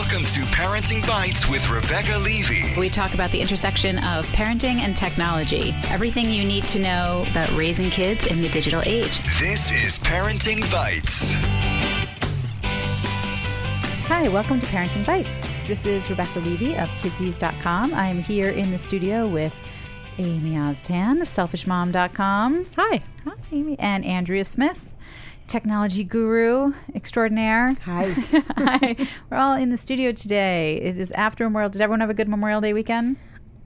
Welcome to Parenting Bites with Rebecca Levey. We talk about the intersection of parenting and technology. Everything you need to know about raising kids in the digital age. This is Parenting Bites. Hi, welcome to Parenting Bites. This is Rebecca Levey of KidsViews.com. I am here in the studio with Amy Oztan of SelfishMom.com. Hi. Hi, Amy. And Andrea Smith, technology guru extraordinaire. Hi. Hi. We're all in the studio today. It is after Memorial Day. Did everyone have a good Memorial Day weekend?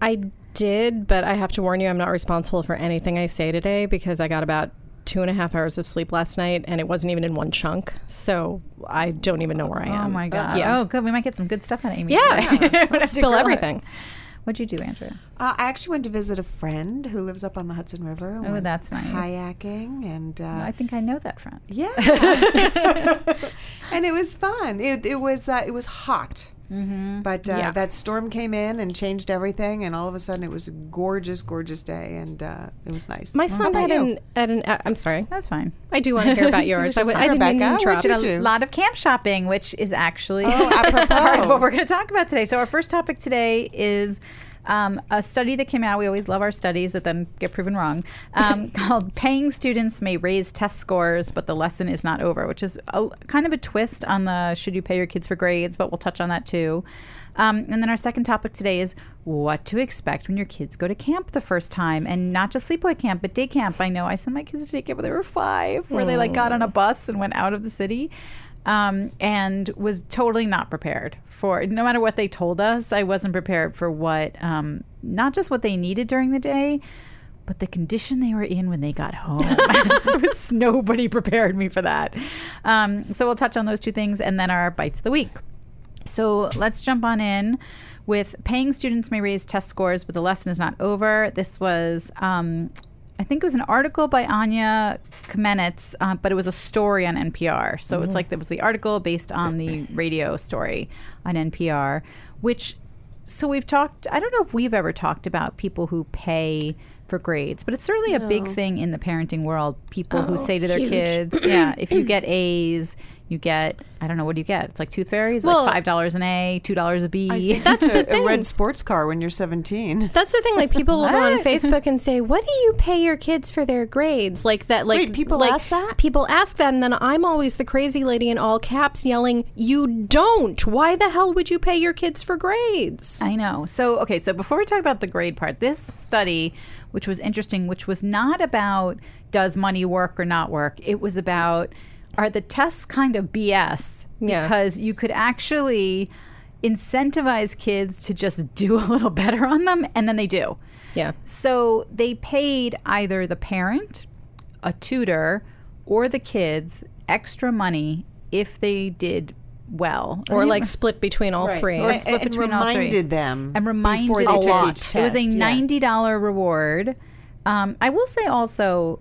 I did, but I have to warn you, I'm not responsible for anything I say today because I got about 2.5 hours of sleep last night, and it wasn't even in one chunk, so I don't even know where I am. Oh my god! Yeah. Oh, good. We might get some good stuff out of Amy. Yeah, we'll spill everything. What'd you do, Andrea? I actually went to visit a friend who lives up on the Hudson River. Oh, that's nice. Kayaking, and I think I know that friend. Yeah, and it was fun. It was hot. Mm-hmm. But that storm came in and changed everything, and all of a sudden it was a gorgeous, gorgeous day, and it was nice. My son I'm sorry. That's fine. I do want to hear about yours. I did a lot of camp shopping, which is actually part of what we're going to talk about today. So our first topic today is a study that came out. We always love our studies that then get proven wrong, called Paying Students May Raise Test Scores, But the Lesson Is Not Over, which is kind of a twist on the should you pay your kids for grades, but we'll touch on that too. And then our second topic today is what to expect when your kids go to camp the first time, and not just sleepaway camp, but day camp. I know I sent my kids to day camp when they were 5, where they got on a bus and went out of the city. And was totally not prepared for, no matter what they told us, I wasn't prepared for what, not just what they needed during the day, but the condition they were in when they got home. Nobody prepared me for that. So we'll touch on those two things and then our bites of the week. So let's jump on in with Paying Students May Raise Test Scores, But the Lesson Is Not Over. This was, I think it was an article by Anya Kamenetz, but it was a story on NPR. So it's like, that was the article based on the radio story on NPR, which, so we've talked, I don't know if we've ever talked about people who pay for grades, but it's certainly a big thing in the parenting world. People who say to their kids, yeah, if you get A's, you get, I don't know, what do you get? It's like tooth fairies, like $5 an A, $2 a B. I think that's the thing. A red sports car when you're 17. That's the thing. Like, people will go on Facebook and say, "What do you pay your kids for their grades?" Like that. Like, wait, people ask that. People ask that, and then I'm always the crazy lady in all caps yelling, "You don't! Why the hell would you pay your kids for grades?" I know. So okay. So before we talk about the grade part, this study, which was interesting, which was not about does money work or not work. It was about, are the tests kind of BS? Yeah. Because you could actually incentivize kids to just do a little better on them, and then they do. Yeah. So they paid either the parent, a tutor, or the kids extra money if they did well, or like split between all three, or split between all three, and reminded them a lot. It was a $90 reward. I will say also,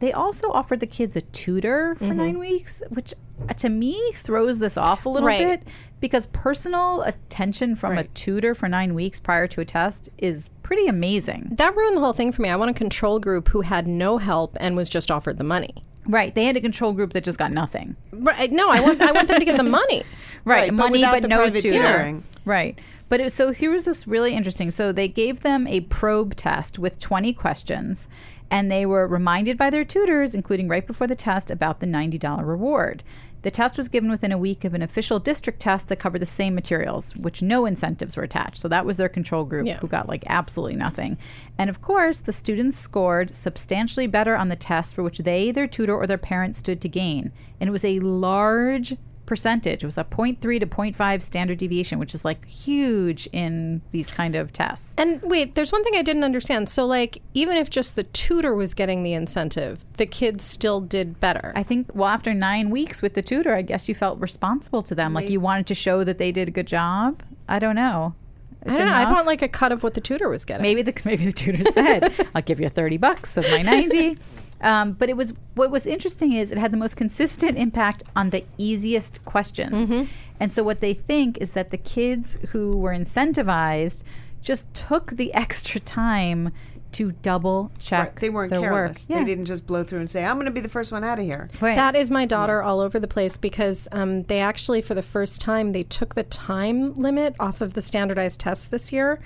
they also offered the kids a tutor for 9 weeks, which to me throws this off a little bit, because personal attention from a tutor for 9 weeks prior to a test is pretty amazing. That ruined the whole thing for me. I want a control group who had no help and was just offered the money. Right. They had a control group that just got nothing. Right. No, I want them to get the money. Right. Money, but no tutoring. Right. But so here was this really interesting. So they gave them a probe test with 20 questions, and they were reminded by their tutors, including right before the test, about the $90 reward. The test was given within a week of an official district test that covered the same materials, which no incentives were attached. So that was their control group who got absolutely nothing. And of course, the students scored substantially better on the test for which they, their tutor, or their parents stood to gain. And it was a large percentage. It was a 0.3 to 0.5 standard deviation, which is like huge in these kind of tests. And wait, there's one thing I didn't understand. So like, even if just the tutor was getting the incentive, the kids still did better. I think, well, after 9 weeks with the tutor, I guess you felt responsible to them. Like, you wanted to show that they did a good job. I don't know. I want like a cut of what the tutor was getting. Maybe the tutor said, "I'll give you $30 of my 90." But it was, what was interesting is it had the most consistent impact on the easiest questions. Mm-hmm. And so what they think is that the kids who were incentivized just took the extra time to double check right. They weren't careless. Yeah. They didn't just blow through and say, I'm going to be the first one out of here. Right. That is my daughter all over the place because they actually, for the first time, they took the time limit off of the standardized tests this year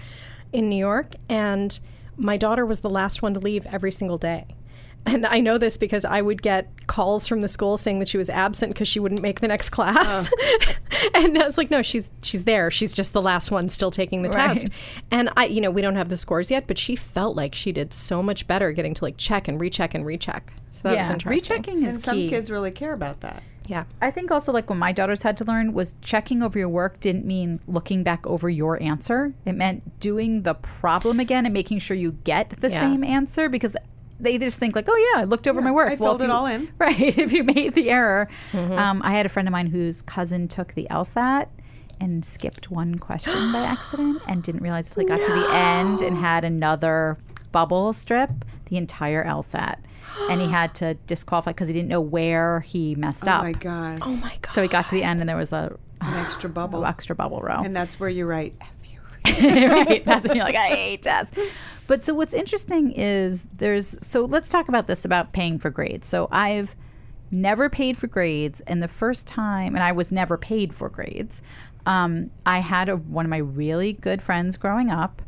in New York. And my daughter was the last one to leave every single day. And I know this because I would get calls from the school saying that she was absent because she wouldn't make the next class. And I was like, no, she's there. She's just the last one still taking the test. And I, you know, we don't have the scores yet, but she felt like she did so much better getting to like check and recheck and recheck. So that was interesting. Rechecking is key. And some kids really care about that. Yeah. I think also like what my daughters had to learn was checking over your work didn't mean looking back over your answer. It meant doing the problem again and making sure you get the same answer because they just think like, oh, yeah, I looked over my work. I filled it all in. Right. If you made the error. Mm-hmm. I had a friend of mine whose cousin took the LSAT and skipped one question by accident and didn't realize until he got to the end and had another bubble strip, the entire LSAT. And he had to disqualify because he didn't know where he messed up. Oh, my God. Oh, my God. So he got to the end and there was an extra bubble. An extra bubble row. And that's where you write F you. Right. That's when you're like, I hate tests. But so what's interesting is so let's talk about this about paying for grades. So I've never paid for grades, and the first time, and I was never paid for grades. I had one of my really good friends growing up.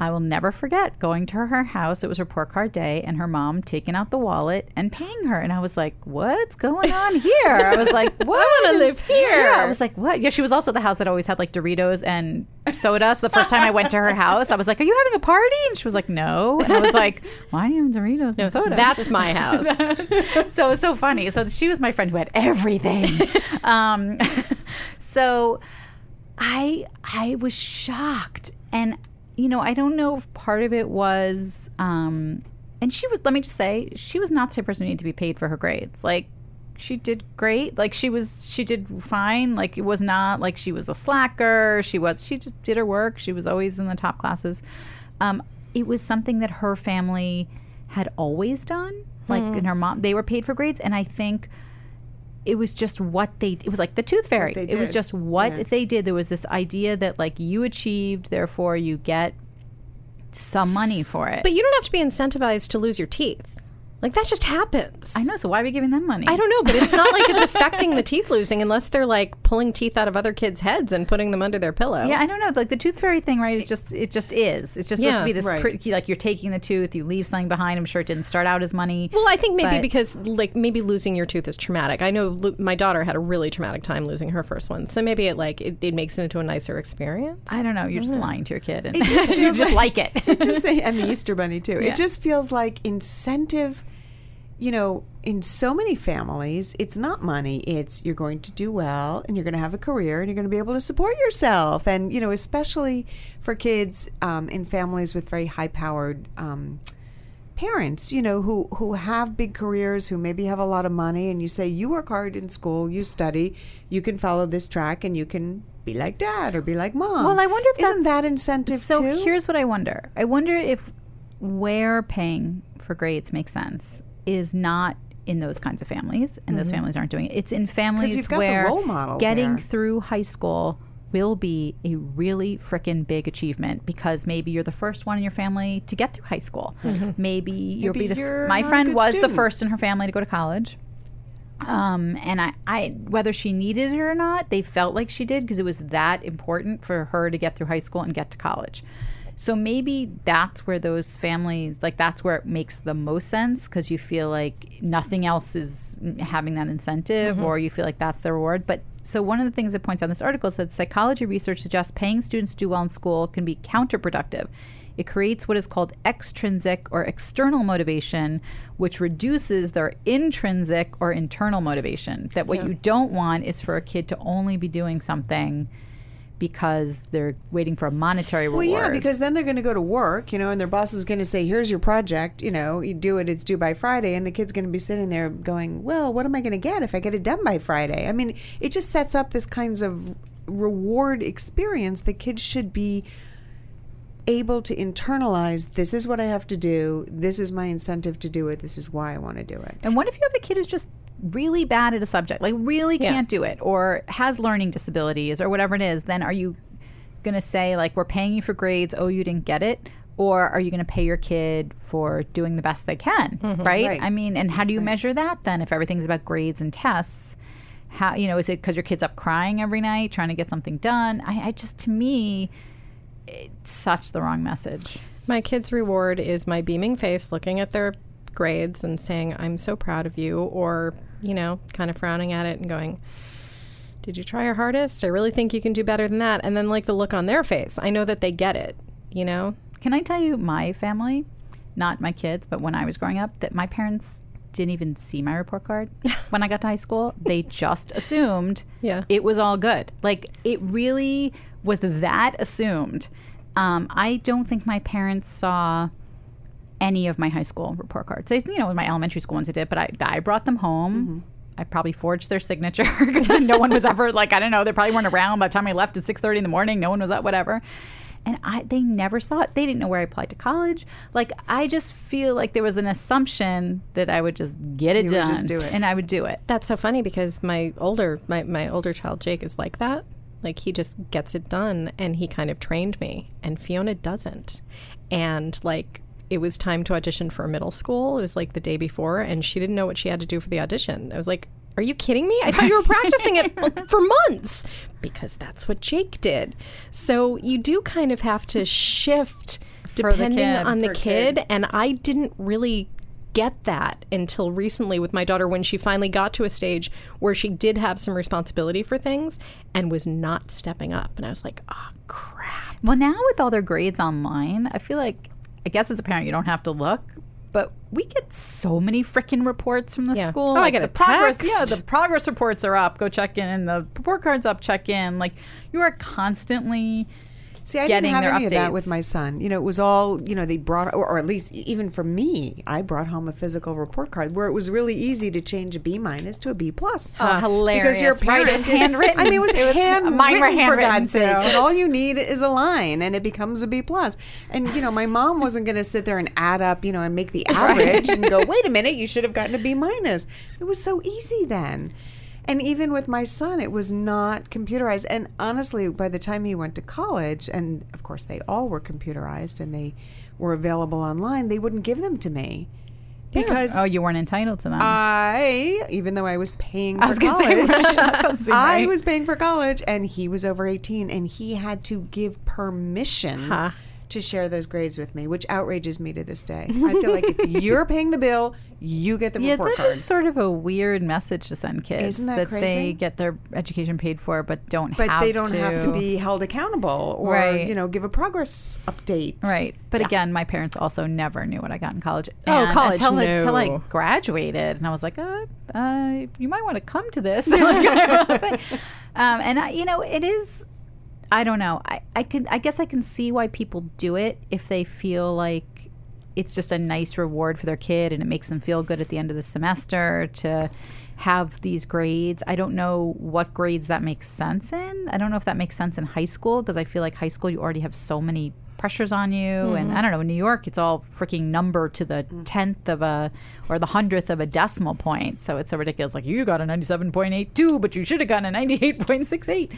I will never forget going to her house. It was report card day, and her mom taking out the wallet and paying her. And I was like, what's going on here? I was like, what? I want to live here. Yeah, I was like, what? Yeah, she was also the house that always had like Doritos and soda. So the first time I went to her house, I was like, are you having a party? And she was like, no. And I was like, why do you have Doritos and soda? That's my house. So it was so funny. So she was my friend who had everything. So I was shocked. And you know, I don't know if part of it was, and she was, let me just say, she was not the type of person who needed to be paid for her grades. Like, she did great. Like, she did fine. Like, it was not like she was a slacker. She just did her work. She was always in the top classes. It was something that her family had always done. Like, and her mom, they were paid for grades. And I think it was just what it was like the tooth fairy. It was just what they did. There was this idea that like you achieved, therefore you get some money for it. But you don't have to be incentivized to lose your teeth. Like that just happens. I know, so why are we giving them money? I don't know, but it's not like it's affecting the teeth losing unless they're like pulling teeth out of other kids' heads and putting them under their pillow. Yeah, I don't know. Like the tooth fairy thing, right, is just it's just supposed to be this pretty, like you're taking the tooth, you leave something behind. I'm sure it didn't start out as money. Well, I think maybe because like maybe losing your tooth is traumatic. I know my daughter had a really traumatic time losing her first one. So maybe it like it makes it into a nicer experience. I don't know. You're just lying to your kid and it just you just like it. And the Easter Bunny too. Yeah. It just feels like incentive. You know, in so many families, it's not money. It's you're going to do well and you're going to have a career and you're going to be able to support yourself. And, you know, especially for kids in families with very high-powered parents, you know, who have big careers, who maybe have a lot of money. And you say, you work hard in school, you study, you can follow this track and you can be like dad or be like mom. Well, I wonder if isn't that incentive too? So here's what I wonder. I wonder if where paying for grades makes sense is not in those kinds of families, and those families aren't doing it. It's in families where getting through high school will be a really frickin' big achievement because maybe you're the first one in your family to get through high school. Maybe you'll be my friend was the first in her family to go to college. And I whether she needed it or not, they felt like she did because it was that important for her to get through high school and get to college. So maybe that's where those families, like that's where it makes the most sense because you feel like nothing else is having that incentive or you feel like that's the reward. But so one of the things that points out in this article said psychology research suggests paying students to do well in school can be counterproductive. It creates what is called extrinsic or external motivation, which reduces their intrinsic or internal motivation. That what you don't want is for a kid to only be doing something because they're waiting for a monetary reward. Well, yeah, because then they're going to go to work, you know, and their boss is going to say, here's your project, you know, you do it, it's due by Friday. And the kid's going to be sitting there going, well, what am I going to get if I get it done by Friday? I mean, it just sets up this kinds of reward experience. The kids should be able to internalize, this is what I have to do, this is my incentive to do it, this is why I want to do it. And what if you have a kid who's just really bad at a subject, like really can't do it, or has learning disabilities or whatever it is? Then are you going to say, like, we're paying you for grades, oh, you didn't get it? Or are you going to pay your kid for doing the best they can, right? I mean, and how do you measure that then if everything's about grades and tests? How, you know, is it because your kid's up crying every night trying to get something done? I just, to me, it's such the wrong message. My kid's reward is my beaming face looking at their grades and saying, I'm so proud of you, or, you know, kind of frowning at it and going, did you try your hardest? I really think you can do better than that. And then, like, the look on their face. I know that they get it, you know? Can I tell you my family, not my kids, but when I was growing up, that my parents didn't even see my report card when I got to high school. They just assumed it was all good. Like, it really was that assumed. I don't think my parents saw any of my high school report cards. They, you know, in my elementary school ones I did, but I brought them home. Mm-hmm. I probably forged their signature because no one was ever, like, I don't know, they probably weren't around by the time I left at 6:30 in the morning. No one was up, whatever. And they never saw it. They didn't know where I applied to college. Like, I just feel like there was an assumption that I would just get it done. You would just do it. And I would do it. That's so funny because my older child, Jake, is like that. Like, he just gets it done, and he kind of trained me. And Fiona doesn't. And, like, it was time to audition for middle school. It was, like, the day before, and she didn't know what she had to do for the audition. I was like, are you kidding me? I thought you were practicing it for months. Because that's what Jake did. So you do kind of have to shift depending on the kid. And I didn't really get that until recently with my daughter when she finally got to a stage where she did have some responsibility for things and was not stepping up. And I was like, oh, crap. Well, now with all their grades online, I feel like, I guess as a parent, you don't have to look. But we get so many frickin' reports from the school. Oh, like, I get a text. Yeah, the progress reports are up. Go check in. And the report card's up. Check in. Like, you are constantly getting their updates. See, I didn't have any of that with my son. You know, it was all, you know, they brought, or at least even for me, I brought home a physical report card where it was really easy to change a B- to a B+. Oh, hilarious. Because your parent is handwritten. I mean, it was handwritten, mine were handwritten, for God's sakes. And all you need is a line, and it becomes a B+. And, you know, my mom wasn't going to sit there and add up, you know, and make the average and go, wait a minute, you should have gotten a B-. It was so easy then. And even with my son, it was not computerized. And honestly, by the time he went to college, and of course they all were computerized and they were available online, they wouldn't give them to me. Because you weren't entitled to them. Even though I was paying for college, I was paying for college, and he was over 18, and he had to give permission to share those grades with me, which outrages me to this day. I feel like if you're paying the bill, you get the report card. Yeah, that is sort of a weird message to send kids. Isn't that crazy? That they get their education paid for but they don't have to be held accountable or, you know, give a progress update. Right. But again, my parents also never knew what I got in college. Until I graduated, and I was like, you might want to come to this. And, you know, it is... I don't know. I guess I can see why people do it if they feel like it's just a nice reward for their kid and it makes them feel good at the end of the semester to have these grades. I don't know what grades that makes sense in. I don't know if that makes sense in high school, because I feel like high school you already have so many pressures on you. Mm-hmm. And I don't know, in New York it's all freaking number to the 10th of a or the 100th of a decimal point. So it's so ridiculous. Like, you got a 97.82, but you should have gotten a 98.68.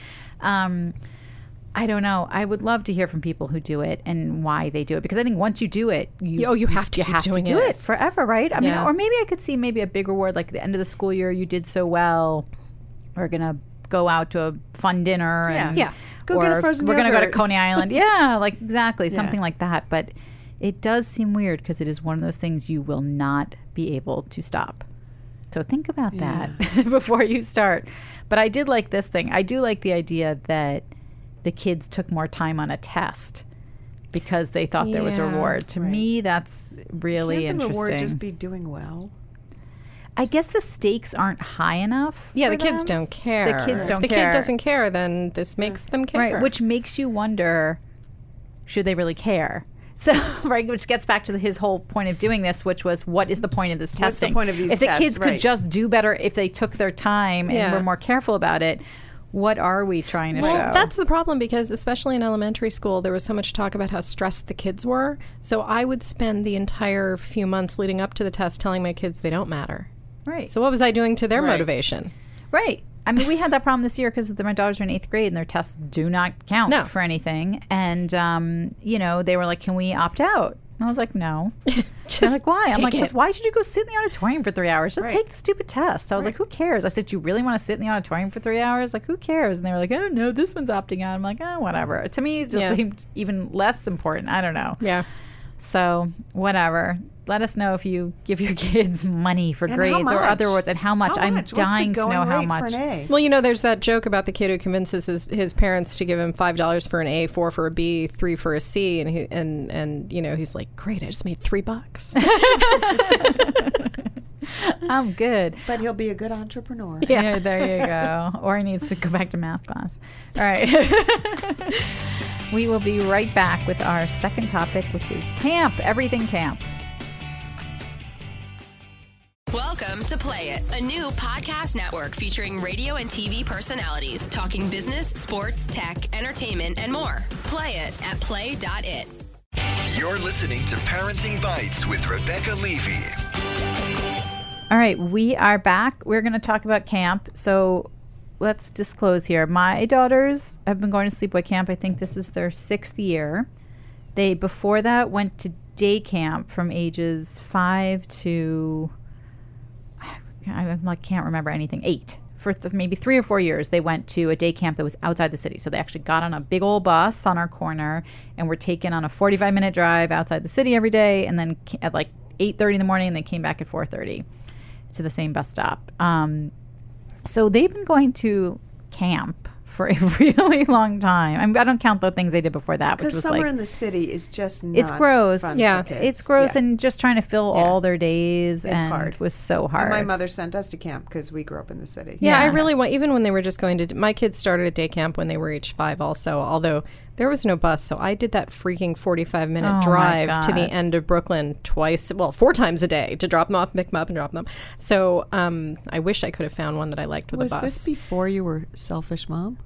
I don't know. I would love to hear from people who do it and why they do it, because I think once you do it, you have to do it forever, right? I mean, or maybe I could see maybe a big reward, like at the end of the school year, you did so well, we're gonna go out to a fun dinner, go get a frozen yogurt. We're gonna go to Coney Island, like exactly something like that. But it does seem weird because it is one of those things you will not be able to stop. So think about that before you start. But I did like this thing. I do like the idea that the kids took more time on a test because they thought there was a reward. To me, that's really interesting. Can't the reward just be doing well? I guess the stakes aren't high enough. Yeah, the kids don't care. If the kid doesn't care, then this makes them care. Right, which makes you wonder, should they really care? So, which gets back to his whole point of doing this, which was, what is the point of this testing? What's the point of these tests? If the kids could just do better if they took their time and were more careful about it, what are we trying to show? Well, that's the problem, because especially in elementary school, there was so much talk about how stressed the kids were. So I would spend the entire few months leading up to the test telling my kids they don't matter. Right. So what was I doing to their motivation? Right. I mean, we had that problem this year because my daughters are in 8th grade and their tests do not count for anything. And, you know, they were like, can we opt out? And I was like, no. I'm like, why? I'm like, why should you go sit in the auditorium for 3 hours? Just take the stupid test. I was like, who cares? I said, you really want to sit in the auditorium for 3 hours? Like, who cares? And they were like, oh, no, this one's opting out. I'm like, oh, whatever. To me, it just seemed even less important. I don't know. Yeah. So whatever. Let us know if you give your kids money for grades or other words and how much. I'm dying to know how much. Well, you know, there's that joke about the kid who convinces his parents to give him $5 for an A, $4 for a B, $3 for a C, and he, and you know, he's like, great, I just made $3. I'm good. But he'll be a good entrepreneur. Yeah, you know, there you go. Or he needs to go back to math class. All right. We will be right back with our second topic, which is camp, everything camp. Welcome to Play.it, a new podcast network featuring radio and TV personalities talking business, sports, tech, entertainment, and more. Play it at play.it. You're listening to Parenting Bites with Rebecca Levey. All right, we are back. We're going to talk about camp. So let's disclose here. My daughters have been going to sleepaway camp. I think this is their 6th year. They, before that, went to day camp from ages 5 to... I can't remember anything. 8 for maybe 3 or 4 years. They went to a day camp that was outside the city, so they actually got on a big old bus on our corner and were taken on a 45-minute drive outside the city every day. And then at like 8:30 in the morning, and they came back at 4:30 to the same bus stop. So they've been going to camp for a really long time. I mean, I don't count the things they did before that, which was summer in the city is just not gross. Yeah, it's gross, and just trying to fill all their days was so hard. And my mother sent us to camp because we grew up in the city. Yeah, I really want, even when they were just going to, my kids started at day camp when they were age 5 also, although there was no bus, so I did that freaking 45-minute drive to the end of Brooklyn 4 times a day to drop them off, pick them up, and drop them. So I wish I could have found one that I liked with a bus. Was this before you were Selfish Mom?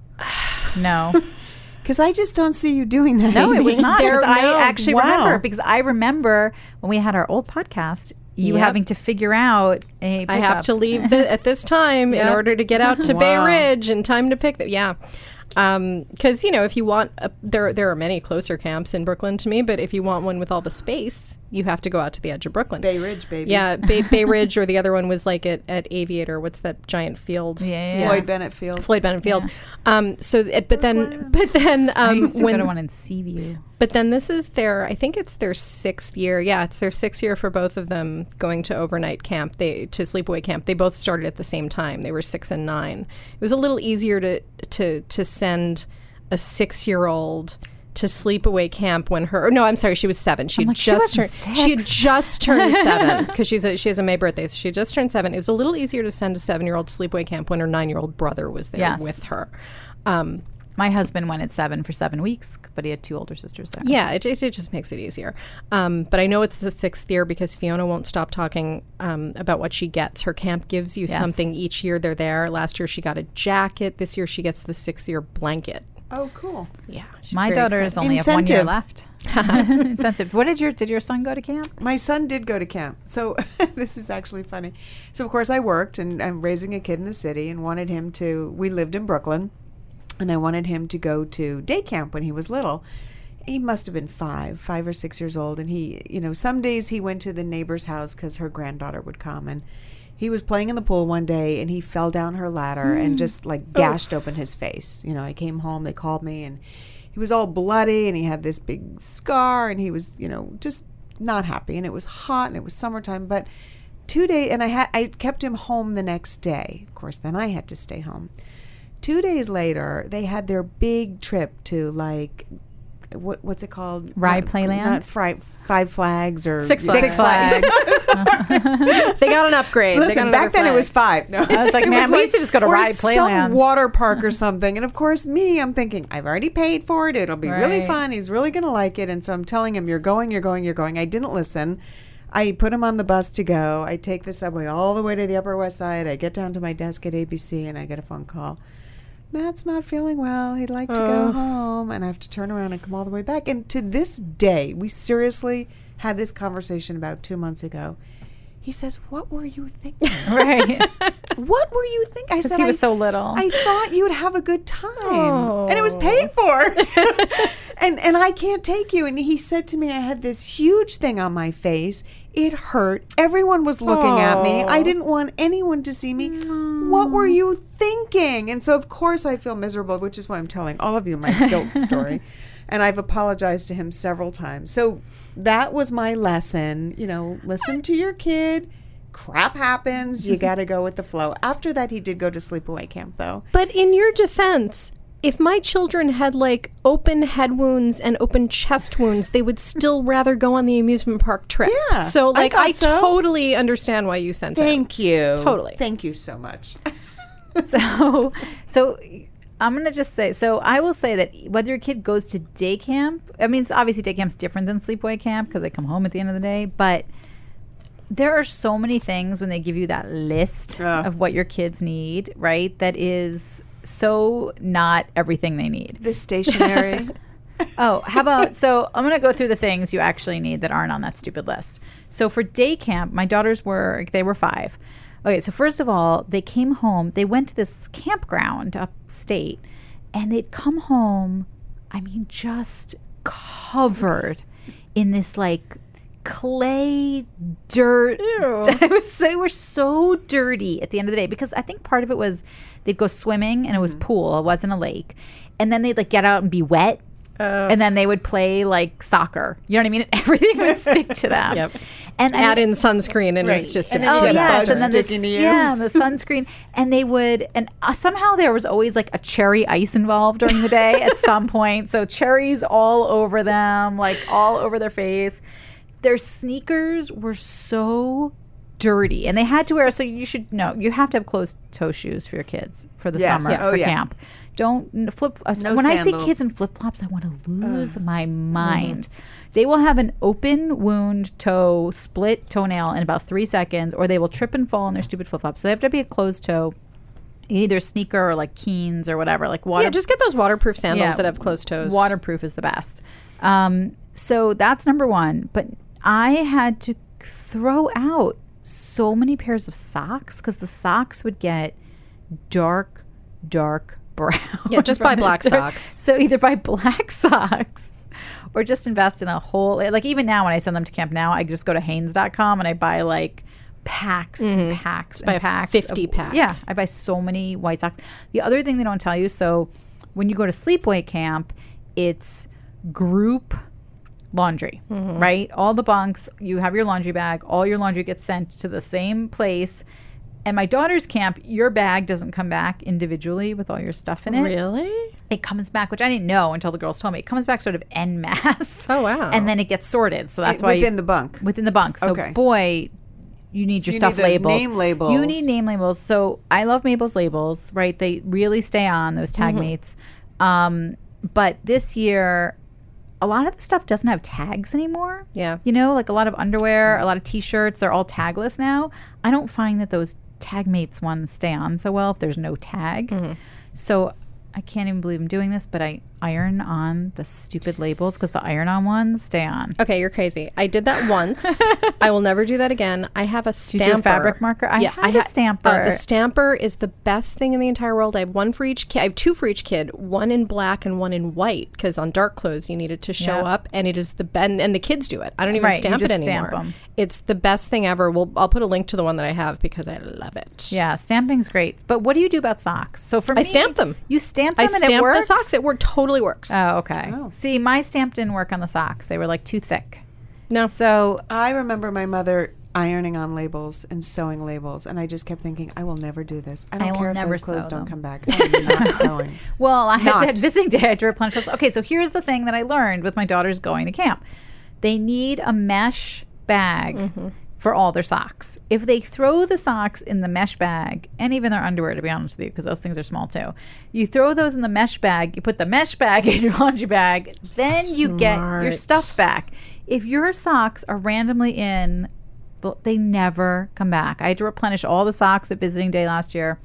No. Because I just don't see you doing that. No, it was not. I actually remember, because I remember when we had our old podcast, you having to figure out a pickup. I have to leave at this time in order to get out to Bay Ridge in time to pick them. Yeah. Because, you know, if you want, there are many closer camps in Brooklyn to me, but if you want one with all the space, you have to go out to the edge of Brooklyn. Bay Ridge, baby. Yeah, Bay Ridge, or the other one was like at Aviator. What's that giant field? Yeah. Floyd Bennett Field. Yeah. So, but then, I used to go to one in Seaview. But then this is I think it's their 6th year. Yeah, it's their 6th year for both of them going to overnight camp, to sleepaway camp. They both started at the same time. They were 6 and 9. It was a little easier to send a 6-year-old to sleepaway camp when she was 7. She had just turned 7 because she has a May birthday. So she just turned 7. It was a little easier to send a 7-year-old to sleepaway camp when her 9-year-old brother was there with her. My husband went at 7 for 7 weeks, but he had 2 older sisters there. Yeah, it just makes it easier. But I know it's the 6th year because Fiona won't stop talking about what she gets. Her camp gives you something each year they're there. Last year she got a jacket. This year she gets the 6-year blanket. Oh, cool. Yeah. My daughters only have 1 year left. Incentive. What did your son go to camp? My son did go to camp. So this is actually funny. So, of course, I worked, and I'm raising a kid in the city and wanted him to, we lived in Brooklyn, and I wanted him to go to day camp when he was little. He must have been 5 or 6 years old. And he, you know, some days he went to the neighbor's house because her granddaughter would come, and he was playing in the pool one day, and he fell down her ladder and just, like, gashed open his face. You know, I came home, they called me, and he was all bloody, and he had this big scar, and he was, you know, just not happy. And it was hot, and it was summertime. But 2 days, and I kept him home the next day. Of course, then I had to stay home. 2 days later, they had their big trip to, like... What's it called? Rye Playland? Not Five Flags or Six Flags. They got an upgrade. Listen, back then it was 5. No. I was like, man, we used to just go to Rye Playland, some water park or something. And of course, I'm thinking, I've already paid for it. It'll be really fun. He's really going to like it. And so I'm telling him, you're going. I didn't listen. I put him on the bus to go. I take the subway all the way to the Upper West Side. I get down to my desk at ABC, and I get a phone call. Matt's not feeling well. He'd like to go home. And I have to turn around and come all the way back. And to this day, we seriously had this conversation about 2 months ago. He says, what were you thinking? Right. What were you thinking? I said, he was so little. I thought you'd have a good time. Oh. And it was paid for. and I can't take you. And he said to me, I had this huge thing on my face. It hurt. Everyone was looking at me. I didn't want anyone to see me. Aww. What were you thinking? And so, of course, I feel miserable, which is why I'm telling all of you my guilt story. And I've apologized to him several times. So that was my lesson. You know, listen to your kid. Crap happens. You got to go with the flow. After that, he did go to sleepaway camp, though. But in your defense, if my children had, like, open head wounds and open chest wounds, they would still rather go on the amusement park trip. Yeah. So, like, I totally understand why you sent it. Thank you. Totally. Thank you so much. So... I'm going to just say, so I will say that whether your kid goes to day camp, I mean, it's obviously day camp's different than sleepaway camp because they come home at the end of the day, but there are so many things when they give you that list of what your kids need, right? That is so not everything they need. The stationery. How about, so I'm going to go through the things you actually need that aren't on that stupid list. So for day camp, my daughters were, they were 5. Okay, so first of all, they came home, they went to this campground upstate, and they'd come home, I mean, just covered in this, like, clay dirt. Ew. They were so dirty at the end of the day, because I think part of it was they'd go swimming, and it was pool, it wasn't a lake, and then they'd, like, get out and be wet. And then they would play, like, soccer. You know what I mean? Everything would stick to them. Yep. And add in sunscreen, and it's just the sunscreen. And they would, and somehow there was always, like, a cherry ice involved during the day at some point. So cherries all over them, like, all over their face. Their sneakers were so dirty, and they had to wear, so you should know, you have to have closed toe shoes for your kids for the summer camp. Don't flip. No when sandals. I see kids in flip flops, I want to lose my mind. Mm-hmm. They will have an open wound toe, split toenail in about 3 seconds, or they will trip and fall in their stupid flip flops. So they have to be a closed toe, either sneaker or like Keens or whatever, like water. Yeah, just get those waterproof sandals that have closed toes. Waterproof is the best. So that's number one. But I had to throw out so many pairs of socks because the socks would get dark. Brown. Yeah, just buy black socks. So either buy black socks or just invest in a whole, like even now when I send them to camp now, I just go to Hanes.com and I buy like packs and packs and packs. 50 pack. Yeah, I buy so many white socks. The other thing they don't tell you, so when you go to sleepaway camp, it's group laundry, right? All the bunks, you have your laundry bag, all your laundry gets sent to the same place. And my daughter's camp, your bag doesn't come back individually with all your stuff in it. Really? It comes back, which I didn't know until the girls told me. It comes back sort of en masse. Oh, wow. And then it gets sorted. So that's why. Within the bunk. Within the bunk. So, boy, you need your stuff labeled. Name labels. You need name labels. So I love Mabel's Labels, right? They really stay on, those tag mates. But this year, a lot of the stuff doesn't have tags anymore. Yeah. You know, like a lot of underwear, a lot of T-shirts, they're all tagless now. I don't find that those Tagmates ones stay on so well if there's no tag. So I can't even believe I'm doing this, but I iron on the stupid labels because the iron-on ones stay on. Okay, you're crazy. I did that once. I will never do that again. I have a stamper. Did you do a fabric marker? I had a stamper. The stamper is the best thing in the entire world. I have one for each kid. I have two for each kid, one in black and one in white because on dark clothes you need it to show up, and it is the and the kids do it. I don't even stamp it anymore. Stamp them. It's the best thing ever. Well, I'll put a link to the one that I have because I love it. Yeah, stamping's great. But what do you do about socks? So for me, I stamp them. You stamp them and it works? I stamp the socks. It works totally. Works. Oh, okay. Oh. See, my stamp didn't work on the socks. They were like too thick. No. So I remember my mother ironing on labels and sewing labels, and I just kept thinking, I will never do this. I don't care if those clothes don't come back. I'm not sewing. Well, I had visiting day. I had to replenish those. Okay, so here's the thing that I learned with my daughters going to camp. They need a mesh bag for all their socks. If they throw the socks in the mesh bag, and even their underwear, to be honest with you, because those things are small too, you throw those in the mesh bag, you put the mesh bag in your laundry bag, then you get your stuff back. If your socks are randomly in, they never come back. I had to replenish all the socks at visiting day last year.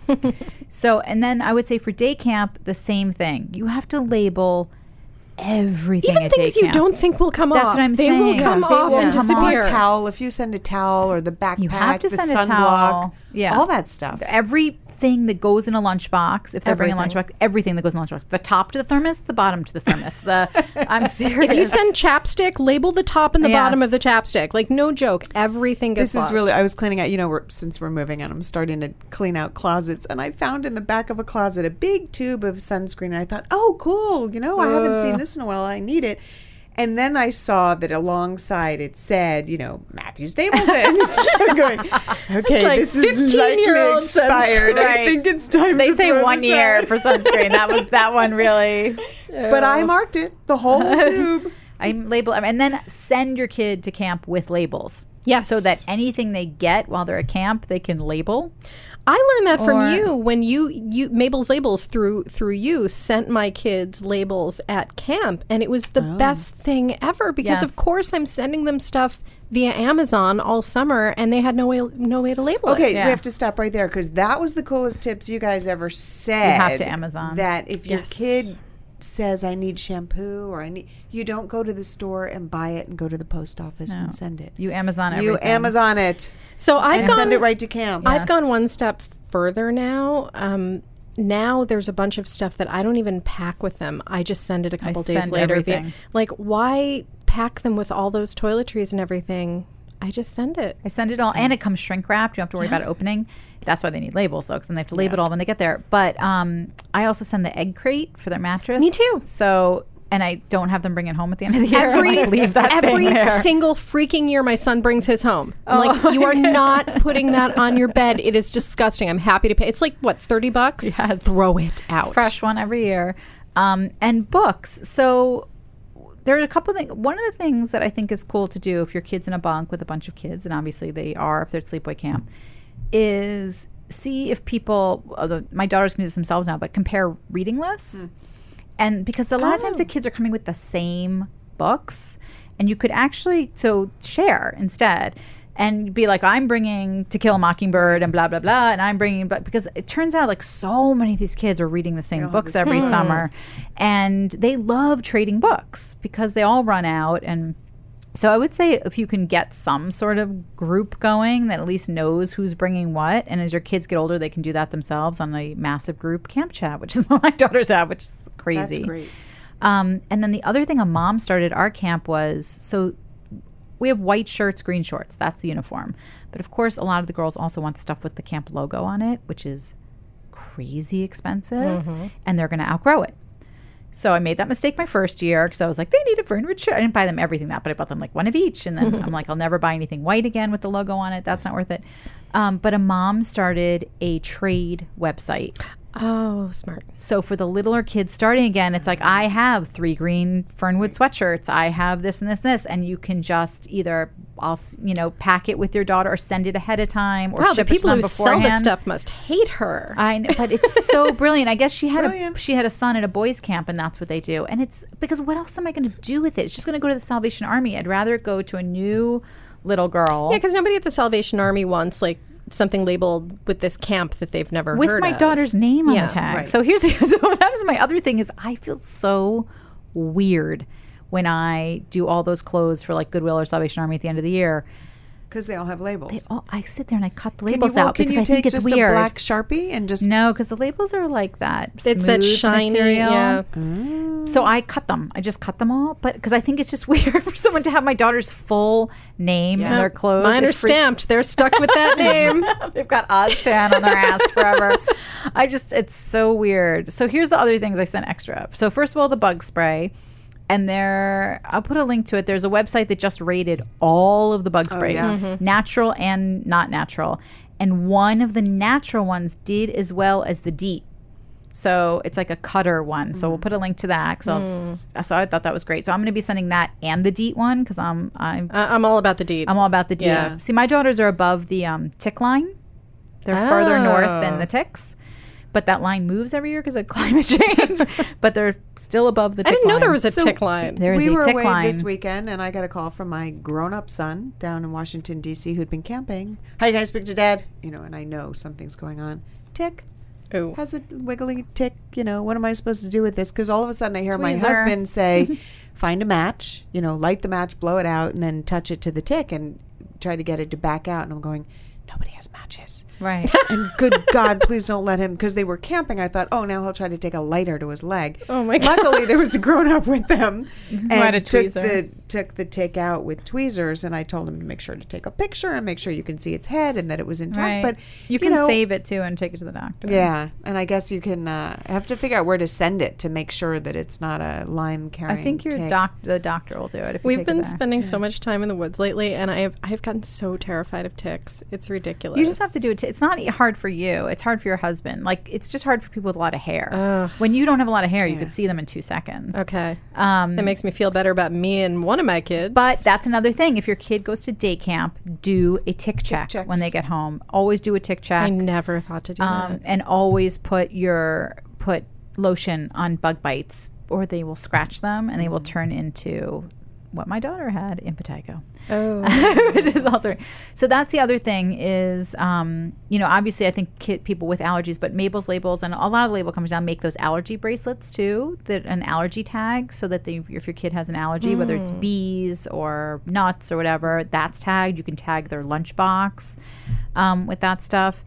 So, and then I would say for day camp, the same thing. You have to label everything even at things you camp. Don't think will come that's off. That's what I'm saying. They will come off and disappear. A towel, if you send a towel or the backpack, you have to the send sunblock, a towel. Yeah. All that stuff. Everything that goes in a lunchbox, if they're bringing a lunchbox, everything that goes in a lunchbox. The top to the thermos, the bottom to the thermos. I'm serious. If you send chapstick, label the top and the bottom of the chapstick. Like, no joke. Everything gets lost. This is really, I was cleaning out, since we're moving and I'm starting to clean out closets, and I found in the back of a closet a big tube of sunscreen, and I thought, oh, cool, I haven't seen this in a while, I need it. And then I saw that alongside it said, Matthew Stapleton. I'm going, okay, like this is likely expired. Right. I think it's time to say 1 year for sunscreen. That was that one, really. But I marked it, the whole tube. And then send your kid to camp with labels. Yes. So that anything they get while they're at camp, they can label. I learned that from you when you Mabel's Labels through you sent my kids labels at camp, and it was the best thing ever because of course I'm sending them stuff via Amazon all summer, and they had no way to label it. Okay, we have to stop right there because that was the coolest tips you guys ever said. You have to Amazon that if your kid says I need shampoo or you don't go to the store and buy it and go to the post office and send it. You Amazon everything. You Amazon it. So send it right to camp. I've gone one step further now. Now there's a bunch of stuff that I don't even pack with them. I just send it a couple days later. Everything. Like, why pack them with all those toiletries and everything? I just send it. I send it all, and it comes shrink wrapped. You don't have to worry about it opening. That's why they need labels, though, because then they have to label it all when they get there. But I also send the egg crate for their mattress. Me too. So, and I don't have them bring it home at the end of the year. I leave that thing there. Every single freaking year, my son brings his home. I'm like, you are not putting that on your bed. It is disgusting. I'm happy to pay. It's like what, $30? Yes. Throw it out. Fresh one every year, and books. So. There are a couple of things. One of the things that I think is cool to do if your kid's in a bunk with a bunch of kids, and obviously they are if they're at sleepaway camp, is see if people, my daughters can do this themselves now, but compare reading lists. Mm. And because a lot of times the kids are coming with the same books, and you could actually share instead and be like, I'm bringing To Kill a Mockingbird and blah, blah, blah, and I'm bringing, but because it turns out like so many of these kids are reading the same books every summer, and they love trading books because they all run out. And so I would say if you can get some sort of group going that at least knows who's bringing what, and as your kids get older, they can do that themselves on a massive group camp chat, which is what my daughters have, which is crazy. That's great. And then the other thing a mom started our camp was, we have white shirts, green shorts. That's the uniform. But of course, a lot of the girls also want the stuff with the camp logo on it, which is crazy expensive, and they're going to outgrow it. So I made that mistake my first year because I was like, they need a Fernwood shirt. I didn't buy them everything but I bought them like one of each. And then I'm like, I'll never buy anything white again with the logo on it. That's not worth it. But a mom started a trade website. Oh, smart. So for the littler kids starting again, it's like, I have 3 green Fernwood sweatshirts. I have this and this and this. And you can just either, pack it with your daughter or send it ahead of time or ship it to them beforehand. Wow, the people who sell this stuff must hate her. I know, but it's so brilliant. I guess she had a son at a boys' camp, and that's what they do. And it's because what else am I going to do with it? It's just going to go to the Salvation Army. I'd rather it go to a new little girl. Yeah, because nobody at the Salvation Army wants, like, something labeled with this camp that they've never heard of. With my daughter's name on the tag. Right. So that was my other thing is I feel so weird when I do all those clothes for like Goodwill or Salvation Army at the end of the year. Because they all have labels. I sit there and I cut the labels out because I think it's weird. Can you take just a black Sharpie and just... No, because the labels are like that. It's that shiny material. Yeah. Mm. So I cut them. I just cut them all because I think it's just weird for someone to have my daughter's full name in their clothes. Mine are stamped. They're stuck with that name. They've got Oztan on their ass forever. It's so weird. So here's the other things I sent extra. So first of all, the bug spray. And I'll put a link to it. There's a website that just rated all of the bug sprays, natural and not natural. And one of the natural ones did as well as the DEET. So it's like a cutter one. So we'll put a link to that. So I thought that was great. So I'm going to be sending that and the DEET one because I'm all about the DEET. Yeah. See, my daughters are above the tick line. They're further north than the ticks. But that line moves every year because of climate change. But they're still above the tick line. I didn't know there was a tick line. There is a tick line. We were away this weekend, and I got a call from my grown-up son down in Washington, D.C., who'd been camping. Hi, guys, speak to Dad. And I know something's going on. Tick. Ooh. Has a wiggly tick, you know, what am I supposed to do with this? Because all of a sudden I hear my husband say, find a match, you know, light the match, blow it out, and then touch it to the tick and try to get it to back out. And I'm going, nobody has matches. Right. And good God, please don't let him, because they were camping. I thought, oh, now he'll try to take a lighter to his leg. Oh, my God. Luckily, there was a grown-up with them. And took the tick out with tweezers, and I told him to make sure to take a picture and make sure you can see its head and that it was intact. Right. But you can save it, too, and take it to the doctor. Yeah. And I guess you can have to figure out where to send it to make sure that it's not a Lyme-carrying tick. I think the doctor will do it. If We've been spending so much time in the woods lately, and I've gotten so terrified of ticks. It's ridiculous. You just have to do it. It's not hard for you. It's hard for your husband. Like, it's just hard for people with a lot of hair. When you don't have a lot of hair, you could see them in 2 seconds. Okay. That makes me feel better about me and one of my kids. But that's another thing. If your kid goes to day camp, do a tick check when they get home. Always do a tick check. I never thought to do that. And always put lotion on bug bites, or they will scratch them and they will turn into what my daughter had in impetigo. Oh. Which is also, so that's the other thing is, you know, obviously I think people with allergies, but Mabel's Labels and a lot of the label companies now make those allergy bracelets too, that an allergy tag, so that if your kid has an allergy, whether it's bees or nuts or whatever, that's tagged. You can tag their lunchbox with that stuff.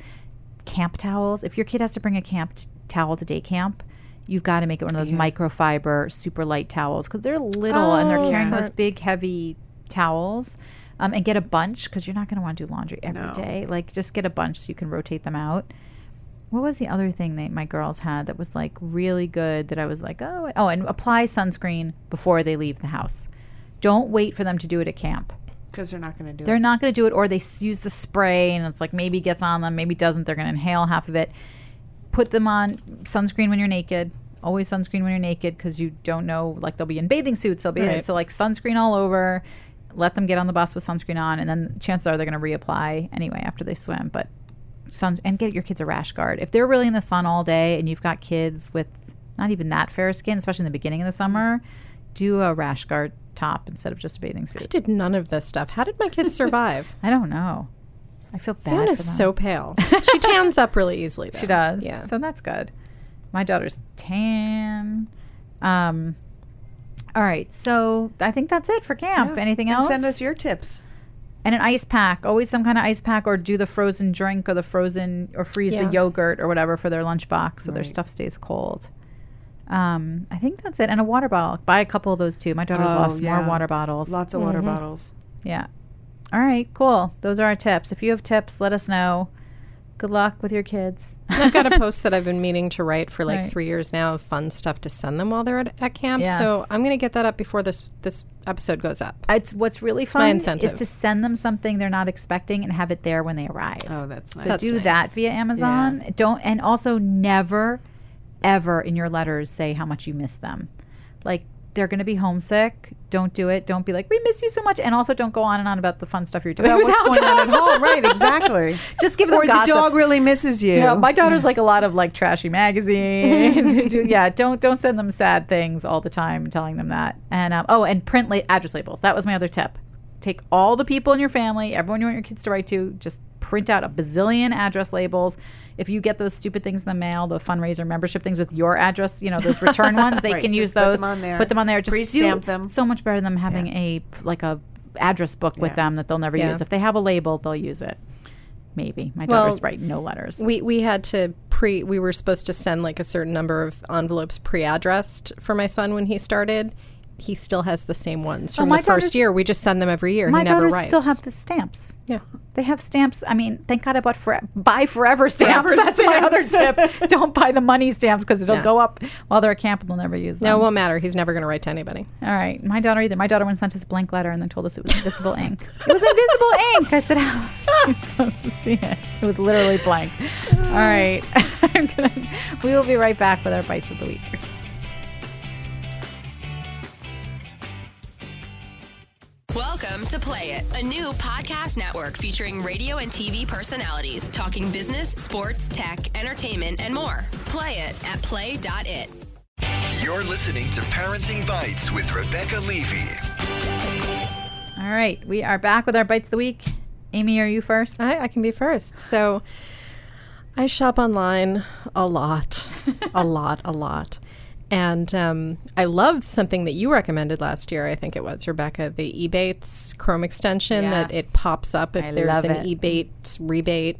Camp towels. If your kid has to bring a camp towel to day camp, you've got to make it one of those microfiber, super light towels, because they're little and they're carrying those big, heavy towels. And get a bunch, because you're not going to want to do laundry every day. Like, just get a bunch so you can rotate them out. What was the other thing that my girls had that was, like, really good that I was like, oh, and apply sunscreen before they leave the house. Don't wait for them to do it at camp. Because they're not going to do it. They're not going to do it, or they use the spray, and it's like maybe gets on them, maybe doesn't. They're going to inhale half of it. Put them on sunscreen when you're naked. Always sunscreen when you're naked, because you don't know, like, they'll be in bathing suits. They'll be in it. So, like, sunscreen all over. Let them get on the bus with sunscreen on, and then chances are they're going to reapply anyway after they swim. But and get your kids a rash guard. If they're really in the sun all day and you've got kids with not even that fair skin, especially in the beginning of the summer, do a rash guard top instead of just a bathing suit. I did none of this stuff. How did my kids survive? I don't know. I feel bad. Fiona's so pale. She tans up really easily, though. She does. Yeah. So that's good. My daughter's tan. All right. So I think that's it for camp. Yeah. Anything else? Send us your tips. And an ice pack. Always some kind of ice pack, or do the frozen drink or the frozen, or freeze the yogurt or whatever for their lunchbox so their stuff stays cold. I think that's it. And a water bottle. Buy a couple of those, too. My daughter's lost more water bottles. Lots of water bottles. Yeah. All right, cool. Those are our tips. If you have tips, let us know. Good luck with your kids. I've got a post that I've been meaning to write for like 3 years now of fun stuff to send them while they're at camp. Yes. So I'm going to get that up before this episode goes up. It's what's really fun is to send them something they're not expecting and have it there when they arrive. Oh, that's nice. So do that via Amazon. Yeah. And also never, ever in your letters say how much you miss them. Like, they're going to be homesick. Don't do it. Don't be like, we miss you so much. And also don't go on and on about the fun stuff you're doing. About what's going on at home. Right, exactly. Just give them gossip. Or the dog really misses you. Yeah, my daughter's like a lot of like trashy magazines. Don't send them sad things all the time telling them that. And and print address labels. That was my other tip. Take all the people in your family, everyone you want your kids to write to, just print out a bazillion address labels. If you get those stupid things in the mail, the fundraiser membership things with your address, you know, those return ones, they can use those. Put them on there. Just pre-stamp them. So much better than having a address book with them that they'll never use. If they have a label, they'll use it. Maybe. My daughter's writing no letters. We had to we were supposed to send like a certain number of envelopes pre-addressed for my son when he started. He still has the same ones from the first year. We just send them every year. My daughters still have the stamps. Yeah. They have stamps. I mean, thank God I bought buy forever stamps. That's my other tip. Don't buy the money stamps, because it'll go up while they're at camp and they'll never use them. No, it won't matter. He's never going to write to anybody. All right. My daughter either. My daughter once sent us a blank letter and then told us it was invisible ink. It was invisible ink. I said, how are you supposed to see it? It was literally blank. All right. We will be right back with our Bites of the Week. Welcome to Play It, a new podcast network featuring radio and TV personalities talking business, sports, tech, entertainment, and more. Play it at play.it. You're listening to Parenting Bites with Rebecca Levey. All right, we are back with our Bites of the Week. Amy, are you first? I can be first. So I shop online a lot, a lot. And I love something that you recommended last year, I think it was, Rebecca, the Ebates Chrome extension that it pops up if there's an Ebates rebate.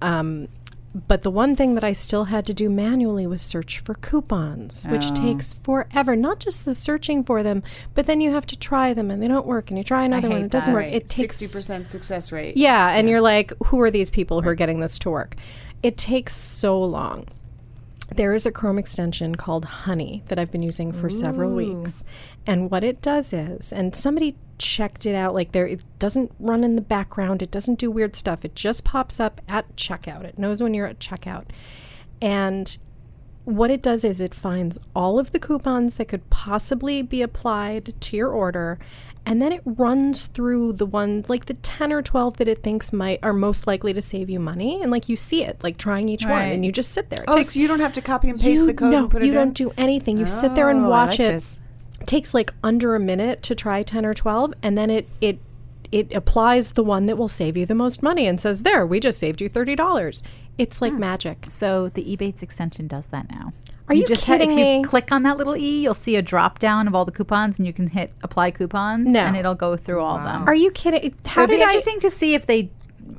But the one thing that I still had to do manually was search for coupons, which takes forever. Not just the searching for them, but then you have to try them and they don't work. And you try another one and it doesn't work. It takes 60% success rate. Yeah. And you're like, who are these people who are getting this to work? It takes so long. There is a Chrome extension called Honey that I've been using for several weeks. And what it does is, and somebody checked it out, like it doesn't run in the background. It doesn't do weird stuff. It just pops up at checkout. It knows when you're at checkout. And what it does is it finds all of the coupons that could possibly be applied to your order. And then it runs through the ones, like the 10 or 12 that it thinks are most likely to save you money. And like you see it, like trying each one, and you just sit there. So you don't have to copy and paste the code and put it in? No, you don't do anything. You sit there and watch it. It takes like under a minute to try 10 or 12, and then it applies the one that will save you the most money and says, there, we just saved you $30. It's like magic. So the Ebates extension does that now. Are you just kidding me? If you click on that little E, you'll see a drop down of all the coupons, and you can hit apply coupons, and it'll go through all of them. Are you kidding? It'd be interesting to see if they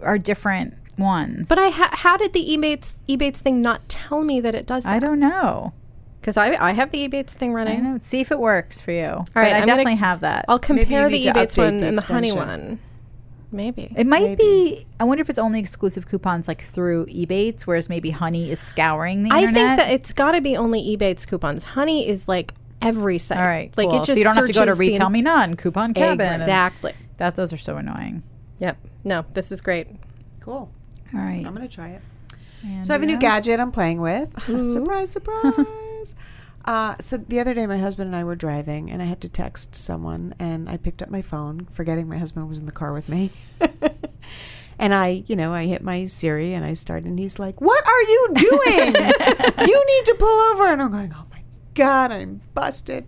are different ones. But how did the Ebates thing not tell me that it does that? I don't know. Because I have the Ebates thing running. I know. See if it works for you. All right, I definitely have that. I'll compare the Ebates one and the Honey one. Maybe. It might be, I wonder if it's only exclusive coupons like through Ebates, whereas maybe Honey is scouring the internet. I think that it's got to be only Ebates coupons. Honey is like every site. All right, like it just so you don't have to go to Retail Me None, Coupon Cabin. Exactly. Those are so annoying. Yep. No, this is great. Cool. All right. I'm going to try it. And so I have a new gadget I'm playing with. Surprise, surprise. So the other day my husband and I were driving and I had to text someone and I picked up my phone forgetting my husband was in the car with me and I hit my Siri and I started and he's like, what are you doing? You need to pull over. And I'm going, oh my God, I'm busted.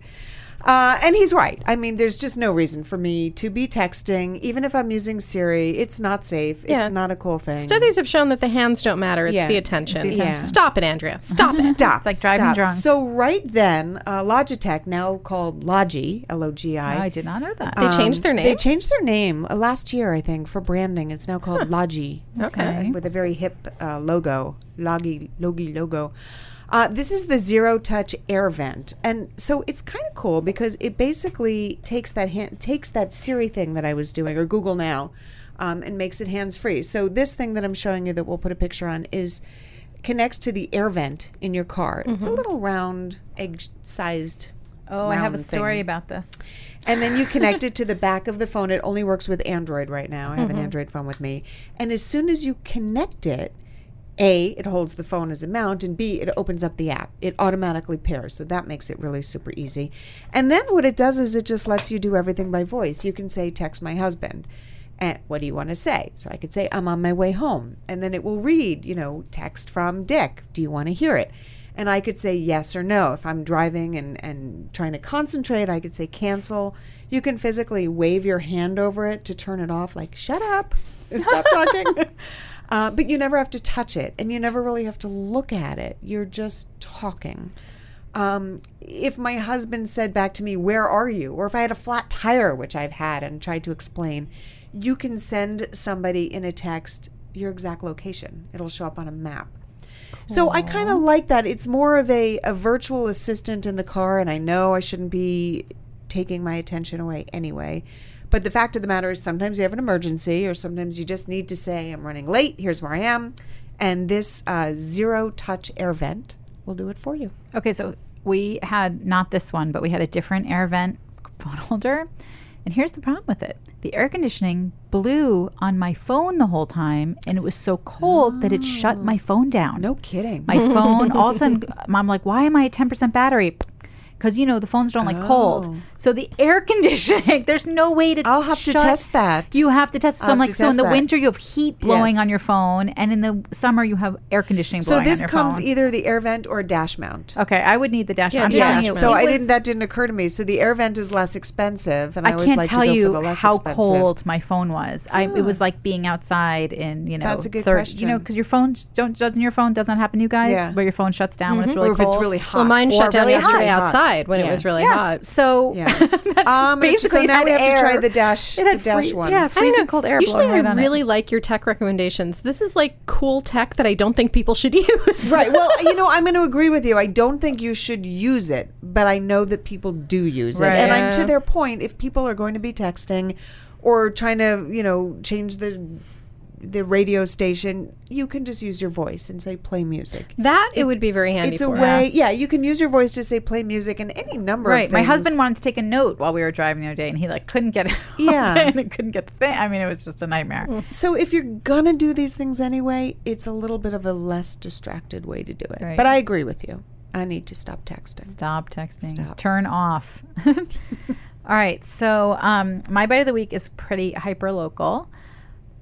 And he's right. I mean, there's just no reason for me to be texting. Even if I'm using Siri, it's not safe. Yeah. It's not a cool thing. Studies have shown that the hands don't matter. It's the attention. Stop it, Andrea. Stop it. Stop. It's like driving drunk. So right then, Logitech, now called Logi, L-O-G-I. Oh, I did not know that. They changed their name? They changed their name last year, I think, for branding. It's now called Logi. Okay. With a very hip logo. Logi logo. This is the Zero Touch Air Vent. And so it's kind of cool because it basically takes that Siri thing that I was doing, or Google Now, and makes it hands-free. So this thing that I'm showing you that we'll put a picture on connects to the air vent in your car. Mm-hmm. It's a little round, egg-sized I have a story about this. And then you connect it to the back of the phone. It only works with Android right now. I have an Android phone with me. And as soon as you connect it, A, it holds the phone as a mount, and B, it opens up the app. It automatically pairs, so that makes it really super easy. And then what it does is it just lets you do everything by voice. You can say, text my husband. And what do you want to say? So I could say, I'm on my way home. And then it will read, text from Dick. Do you want to hear it? And I could say yes or no. If I'm driving and trying to concentrate, I could say cancel. You can physically wave your hand over it to turn it off, like, shut up, stop talking. But you never have to touch it, and you never really have to look at it. You're just talking. If my husband said back to me, where are you? Or if I had a flat tire, which I've had and tried to explain, you can send somebody in a text your exact location. It'll show up on a map. Cool. So I kind of like that. It's more of a virtual assistant in the car, and I know I shouldn't be taking my attention away anyway. But the fact of the matter is sometimes you have an emergency or sometimes you just need to say, I'm running late, here's where I am. And this zero-touch air vent will do it for you. Okay, so we had not this one, but we had a different air vent phone holder. And here's the problem with it. The air conditioning blew on my phone the whole time, and it was so cold that it shut my phone down. No kidding. My phone, all of a sudden, I'm like, why am I at 10% battery? because you know the phones don't like cold. So the air conditioning, there's no way to. I'll have to test that. You have to test. So I'm like, so in the winter you have heat blowing on your phone, and in the summer you have air conditioning blowing on your phone. So this comes either the air vent or dash mount. Okay, I would need the dash mount. So I didn't. That didn't occur to me. So the air vent is less expensive, and I always like to go for the less expensive. I can't tell you how cold my phone was. It was like being outside in That's a good question. You know, because your phone doesn't. Your phone doesn't happen to you guys where your phone shuts down when it's really cold. It's really hot. Well, mine shut down yesterday outside when it was really hot. So that's basically so now we have to try the dash. The dash one. Yeah, freezing cold air. Usually I really like your tech recommendations. This is like cool tech that I don't think people should use. Right. Well, you know, I'm going to agree with you. I don't think you should use it, but I know that people do use it. And I'm to their point. If people are going to be texting or trying to, you know, change the radio station, you can just use your voice and say play music. It would be very handy. It's a way, you can use your voice to say play music and any number of things. Right, my husband wanted to take a note while we were driving the other day and he like couldn't get it. And he couldn't get the thing. I mean, it was just a nightmare. So if you're gonna do these things anyway, it's a little bit of a less distracted way to do it. Right. But I agree with you. I need to stop texting. Stop texting. Turn off. All right, so my bite of the week is pretty hyper-local.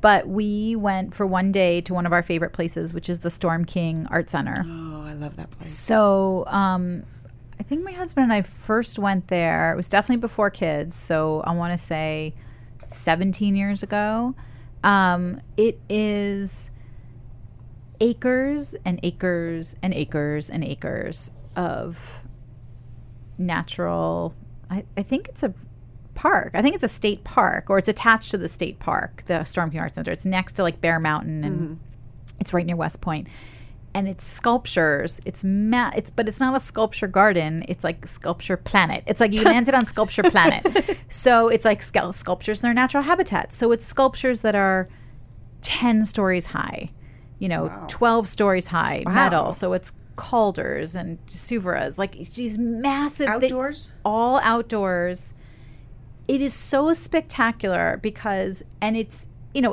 But we went for one day to one of our favorite places, which is the Storm King Art Center. Oh, I love that place. So I think my husband and I first went there. It was definitely before kids. So I want to say 17 years ago. It is acres and acres and acres and acres of natural. I think it's a park. I think it's a state park, or it's attached to the state park, the Storm King Art Center. It's next to like Bear Mountain, and it's right near West Point. And it's sculptures. But it's not a sculpture garden. It's like sculpture planet. It's like you landed on sculpture planet. So it's like sculptures in their natural habitat. So it's sculptures that are 10 stories high, 12 stories high, metal. So it's Calders and Suveras, like these massive outdoors, all outdoors. It is so spectacular because, and it's,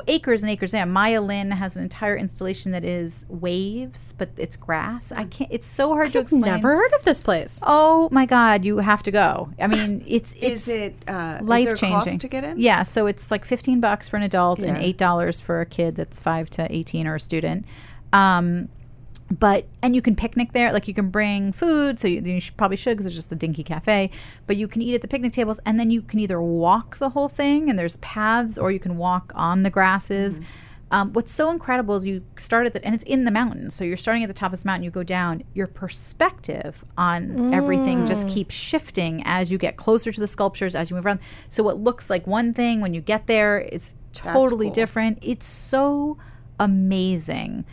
acres and acres. Maya Lin has an entire installation that is waves, but it's grass. It's so hard to explain. I've never heard of this place. Oh my God, you have to go. I mean, it's life changing. Is there a cost to get in? Yeah, so it's like $15 for an adult and $8 for a kid that's 5 to 18 or a student. But you can picnic there. Like, you can bring food, so you probably should because it's just a dinky cafe. But you can eat at the picnic tables, and then you can either walk the whole thing, and there's paths, or you can walk on the grasses. What's so incredible is you start at and it's in the mountains. So you're starting at the top of this mountain, you go down. Your perspective on everything just keeps shifting as you get closer to the sculptures, as you move around. So what looks like one thing, when you get there, it's totally different. It's so amazing.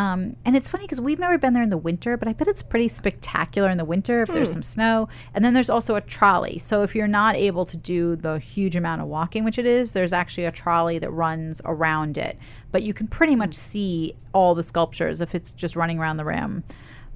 And it's funny because we've never been there in the winter, but I bet it's pretty spectacular in the winter if there's some snow. And then there's also a trolley. So if you're not able to do the huge amount of walking, which it is, there's actually a trolley that runs around it. But you can pretty much see all the sculptures if it's just running around the rim.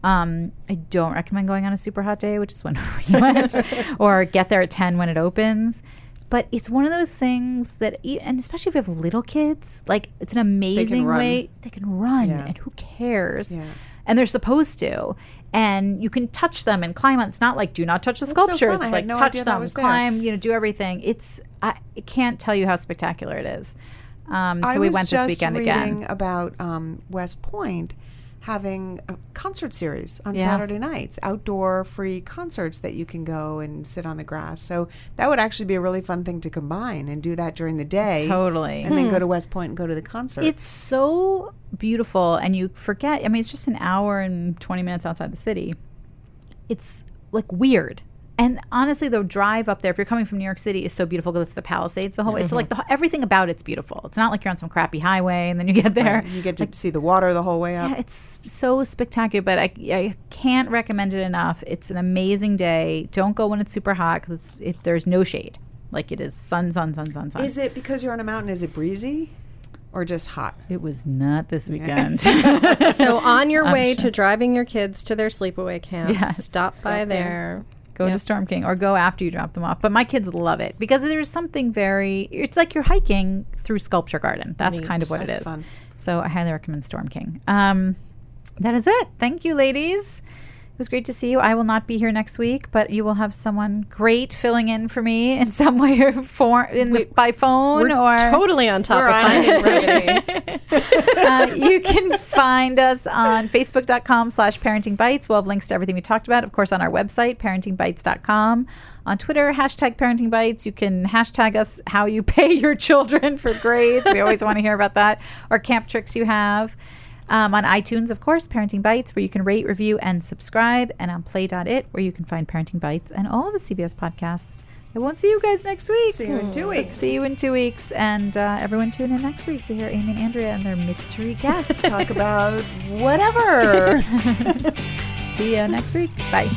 I don't recommend going on a super hot day, which is when we went, or get there at 10 when it opens. But it's one of those things that, and especially if you have little kids, like, it's an amazing way. They can run, and who cares? Yeah. And they're supposed to. And you can touch them and climb on. It's not like, do not touch the sculptures. So it's like, touch them, climb, do everything. I can't tell you how spectacular it is. So we went this weekend again. I was just reading about West Point having a concert series on Saturday nights, outdoor free concerts that you can go and sit on the grass. So that would actually be a really fun thing to combine and do that during the day. Totally. And then go to West Point and go to the concert. It's so beautiful, and you forget. I mean, it's just an hour and 20 minutes outside the city. It's like weird. And honestly, the drive up there, if you're coming from New York City, is so beautiful because it's the Palisades the whole way. So, like, everything about it's beautiful. It's not like you're on some crappy highway and then you get there. Right. You get to see the water the whole way up. Yeah, it's so spectacular, but I can't recommend it enough. It's an amazing day. Don't go when it's super hot because there's no shade. Like, it is sun. Is it because you're on a mountain? Is it breezy? Or just hot? It was not this weekend. So on your way to driving your kids to their sleepaway camp, stop by there. Go to Storm King, or go after you drop them off. But my kids love it because there's something it's like you're hiking through Sculpture Garden. That's kind of what it is. Fun. So I highly recommend Storm King. That is it. Thank you, ladies. It was great to see you. I will not be here next week, but you will have someone great filling in for me in some way or form, by phone. We're totally on top of finding somebody. You can find us on Facebook.com/ParentingBites. We'll have links to everything we talked about, of course, on our website, ParentingBites.com. On Twitter, #ParentingBites. You can hashtag us how you pay your children for grades. We always want to hear about that. Or camp tricks you have. On iTunes, of course, Parenting Bites, where you can rate, review, and subscribe. And on Play.it, where you can find Parenting Bites and all the CBS podcasts. I won't see you guys next week. See you in 2 weeks. Let's see you in 2 weeks. And everyone tune in next week to hear Amy and Andrea and their mystery guests talk about whatever. See you next week. Bye.